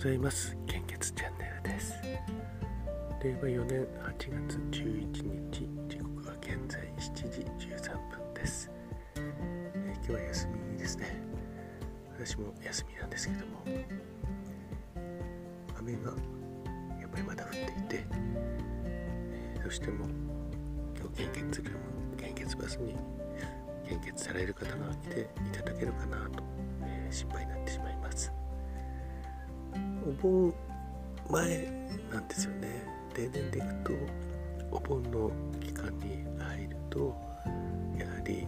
ございます。献血チャンネルです。令和4年8月11日時刻は現在7時13分です。今日は休みですね。私も休みなんですけども、雨がやっぱりまだ降っていて、どうしても献血バスに献血される方が来ていただけるかなと、心配になってしまいます。お盆前なんですよね。例年でいくとお盆の期間に入るとやはり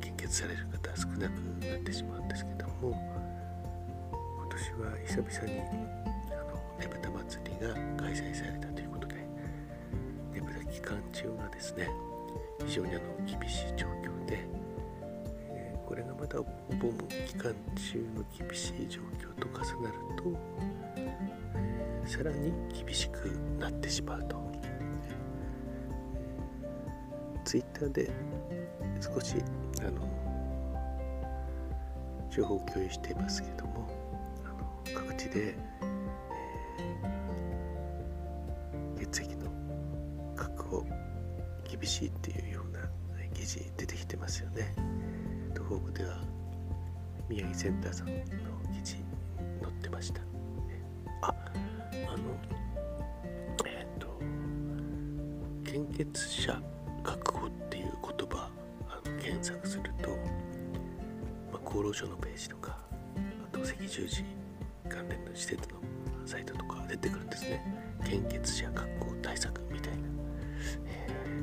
献血される方は少なくなってしまうんですけども、今年は久々にねぶた祭りが開催されたということで、ねぶた期間中がですね非常に厳しい状況で、これがまたお盆期間中の厳しい状況と重なると、さらに厳しくなってしまうと、ツイッターで少し情報を共有していますけども、各地で、血液の確保厳しいっていうような記事出てきてますよね。東北では宮城センターさんの記事載ってました。献血者確保っていう言葉検索すると、厚労省のページとか、あと赤十字関連の施設のサイトとか出てくるんですね。献血者確保対策みたいな、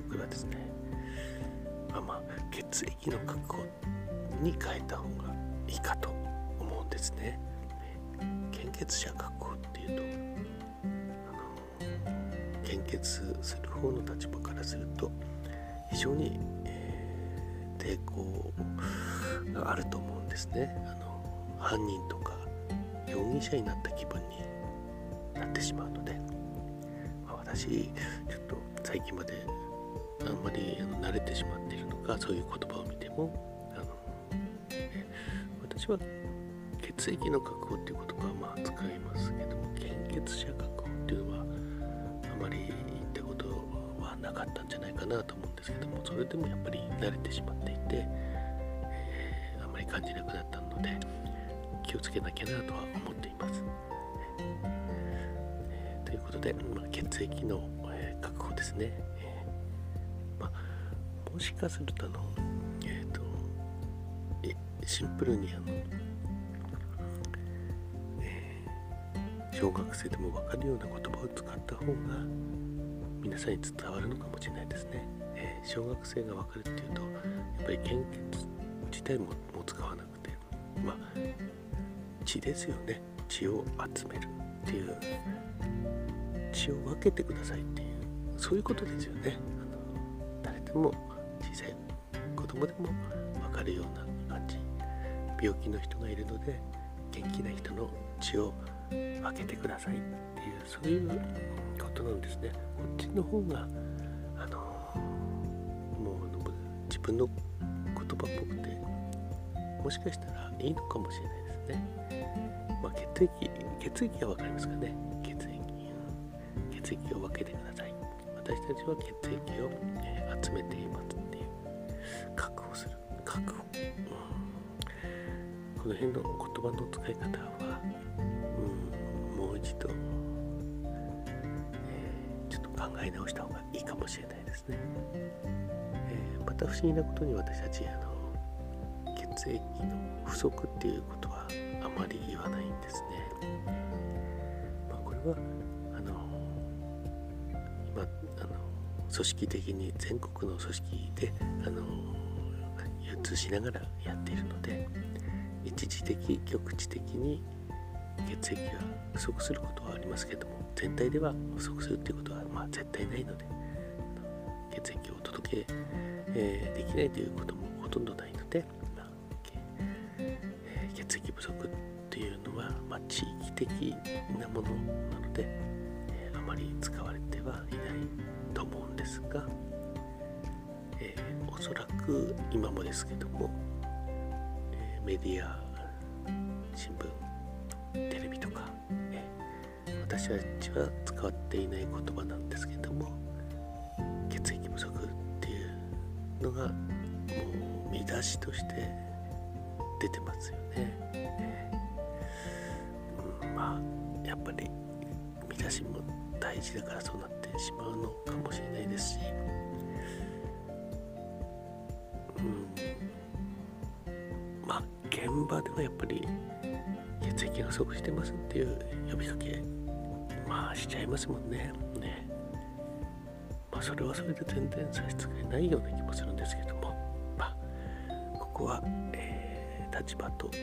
これはですね、血液の確保に変えた方がいいかと思うんですね。献血者確保っていうと、献血する方の立場からすると非常に、抵抗があると思うんですね。犯人とか容疑者になった気分になってしまうので、私ちょっと最近まであんまり慣れてしまっているのか、そういう言葉を見ても私は血液の確保っていう言葉は使いますけども、献血者確保っていうのはあまり言ったことはなかったんじゃないかなと思うんですけども、それでもやっぱり慣れてしまっていて、あんまり感じなくなったので気をつけなきゃなとは思っています。ということで、血液の確保ですね。もしかするとシンプルに小学生でも分かるような言葉を使った方が皆さんに伝わるのかもしれないですね。小学生が分かるっていうと、やっぱり献血自体も使わなくて、血ですよね。血を集めるっていう、血を分けてくださいっていう、そういうことですよね。誰でも小さい子供でも分かるような感じ。病気の人がいるので元気な人の血を分けてくださいっていう、そういうことなんですね。こっちの方がもう自分の言葉っぽくて、もしかしたらいいのかもしれないですね。血液は分かりますかね。血液を分けてください。私たちは血液を集めていますっていう、確保する確保、この辺の言葉の使い方は、もう一度、ちょっと考え直した方がいいかもしれないですね。また不思議なことに私たち血液の不足っていうことはあまり言わないんですね。これは今組織的に全国の組織で流通しながらやっているので、一時的局地的に血液が不足することはありますけども、全体では不足するということは絶対ないので、血液をお届け、できないということもほとんどないので、血液不足っていうのは、地域的なものなので、あまり使われてはいないと思うんですが、おそらく今もですけども、メディア、新聞、テレビとか、私たちは使っていない言葉なんですけども、血液不足っていうのがもう見出しとして出てますよね。やっぱり見出しも大事だからそうなってしまうのかもしれないですし、現場ではやっぱり血液が不足してますっていう呼びかけしちゃいますもんね。それはそれで全然差し支えないような気もするんですけども、ここは、立場とあと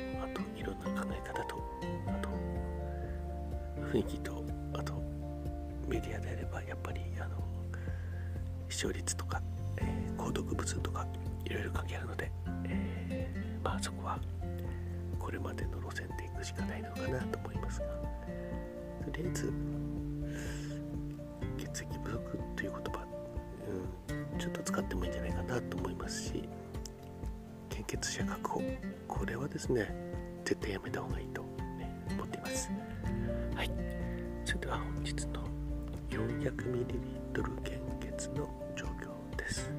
いろんな考え方とあと雰囲気とあとメディアであればやっぱり視聴率とか、購読部数とかいろいろ関係あるので、そこはこれまでの路線でいくしかないのかなと思いますが、とりあえず血液不足という言葉、ちょっと使ってもいいんじゃないかなと思いますし、献血者確保、これはですね絶対やめた方がいいと、思っています。それでは本日の 400ml 献血の状況です。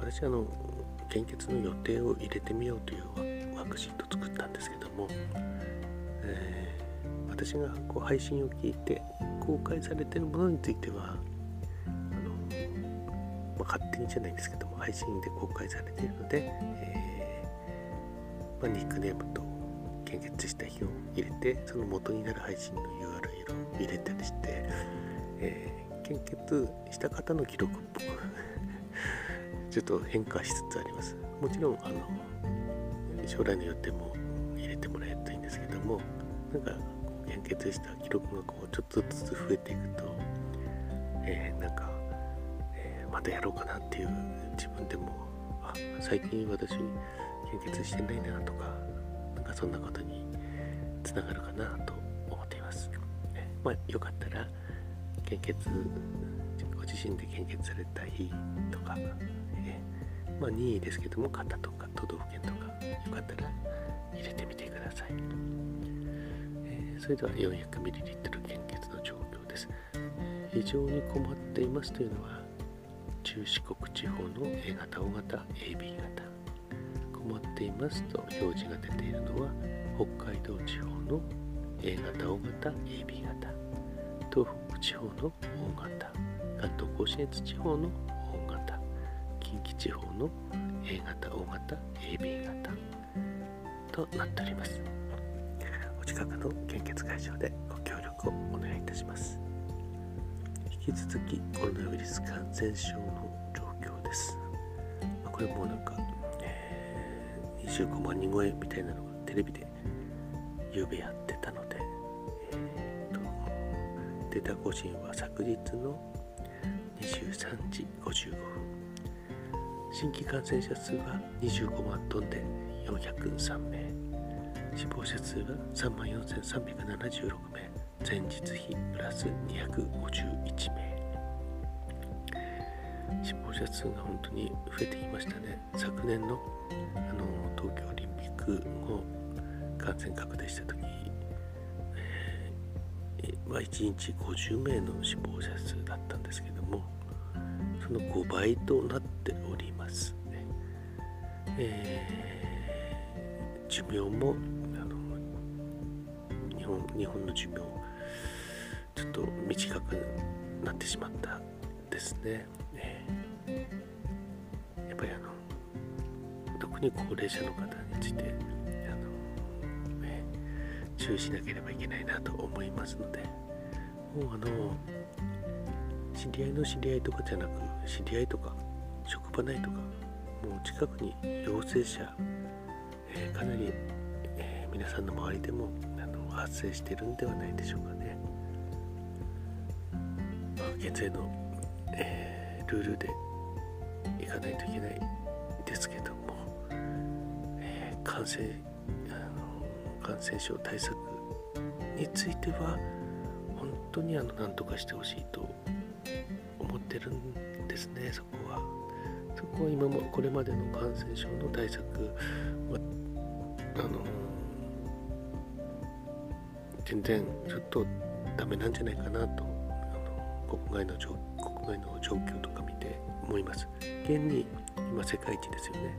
私献血の予定を入れてみようというワークシートを作ったんですけども、私が配信を聞いて公開されているものについては勝手にじゃないんですけども配信で公開されているので、ニックネームと献血した日を入れてその元になる配信の URL を入れたりして、献血した方の記録っぽくちょっと変化しつつあります。もちろん将来の予定も入れてもらえるといいんですけども、献血した記録がちょっとずつ増えていくと、またやろうかなっていう自分でも最近私献血してないなとかそんなことにつながるかなと思っています。よかったら献血ご自身で献血された日とか、任意ですけども方とか都道府県とかよかったら入れてみてください。それでは 400ml 献血の状況です。非常に困っていますというのは中四国地方の A 型 O 型 AB 型、困っていますと表示が出ているのは北海道地方の A 型 O 型 AB 型、東北地方の O 型、関東甲信越地方の O 型、近畿地方の A 型 O 型 AB 型となっております。お近くの献血会場でご協力をお願いいたします。引き続きコロナウイルス感染症の状況です。これも25万人超えみたいなのがテレビで夕べやってたので、データ更新は昨日の23時55分、新規感染者数は25万トンで403名、死亡者数は 34,376 名、前日比プラス251名。死亡者数が本当に増えてきましたね。昨年の東京オリンピックの感染拡大した時、1日50名の死亡者数だったんですけども、その5倍となっておりますね。寿命も日本の寿命ちょっと短くなってしまったですね。やっぱり特に高齢者の方について注意しなければいけないなと思いますので、もう知り合いの知り合いとかじゃなく、知り合いとか職場内とかもう近くに陽性者、かなり、皆さんの周りでも発生しているんではないでしょうかね。現在のルールでいかないといけないですけども、感染症対策については本当に何とかしてほしいと思ってるんですね。そこは今もこれまでの感染症の対策全然ちょっとダメなんじゃないかなと国外の状況とか見て思います。現に今世界一ですよね。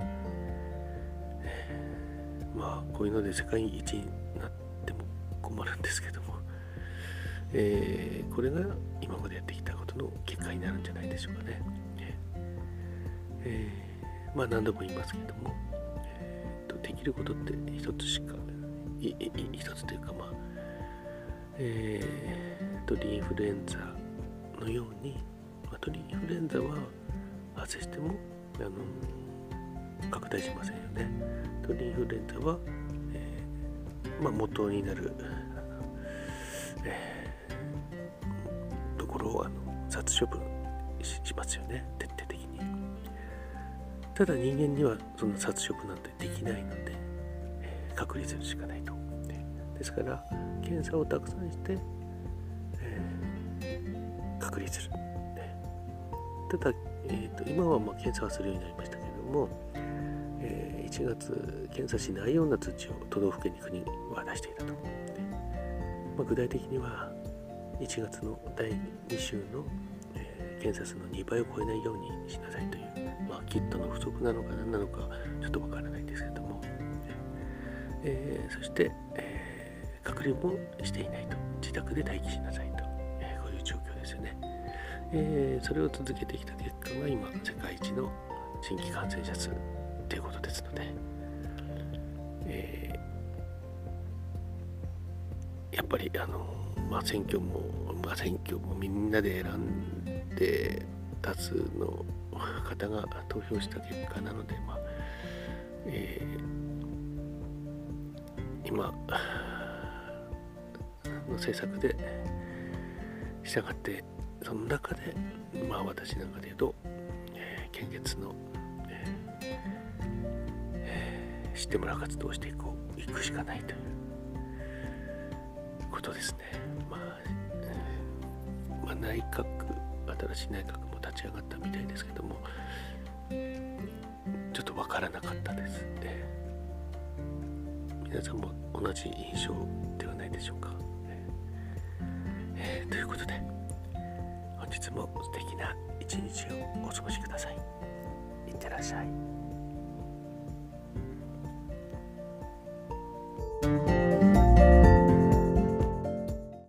まあこういうので世界一になっても困るんですけども、これが今までやってきたことの結果になるんじゃないでしょうかね。まあ何度も言いますけども、できることって一つというか、まあ鳥インフルエンザのように、鳥インフルエンザは発生しても拡大しませんよね。鳥インフルエンザは、元になるところを殺処分しますよね、徹底的に。ただ人間にはその殺処分なんてできないので、隔離するしかないと。ですから検査をたくさんして、隔離する。ただ、今は検査はするようになりましたけれども、1月検査しないような通知を都道府県に国は出していたと。具体的には1月の第2週の、検査数の2倍を超えないようにしなさいという、キットの不足なのか何なのかちょっとわからないんですけれども、そして、隔離もしていないと、自宅で待機しなさいと、こういう状況ですよね。それを続けてきた結果が今世界一の新規感染者数ということですので、やっぱり選挙もみんなで選んで多数の方が投票した結果なので、今の政策で従って、その中で私なんかで言うと、献血の、知ってもらう活動をしていくしかないということですね。新しい内閣も立ち上がったみたいですけども、ちょっと分からなかったですね。皆さんも同じ印象ではないでしょうか。ということで本日も素敵な一日をお過ごしください。いってらっしゃい。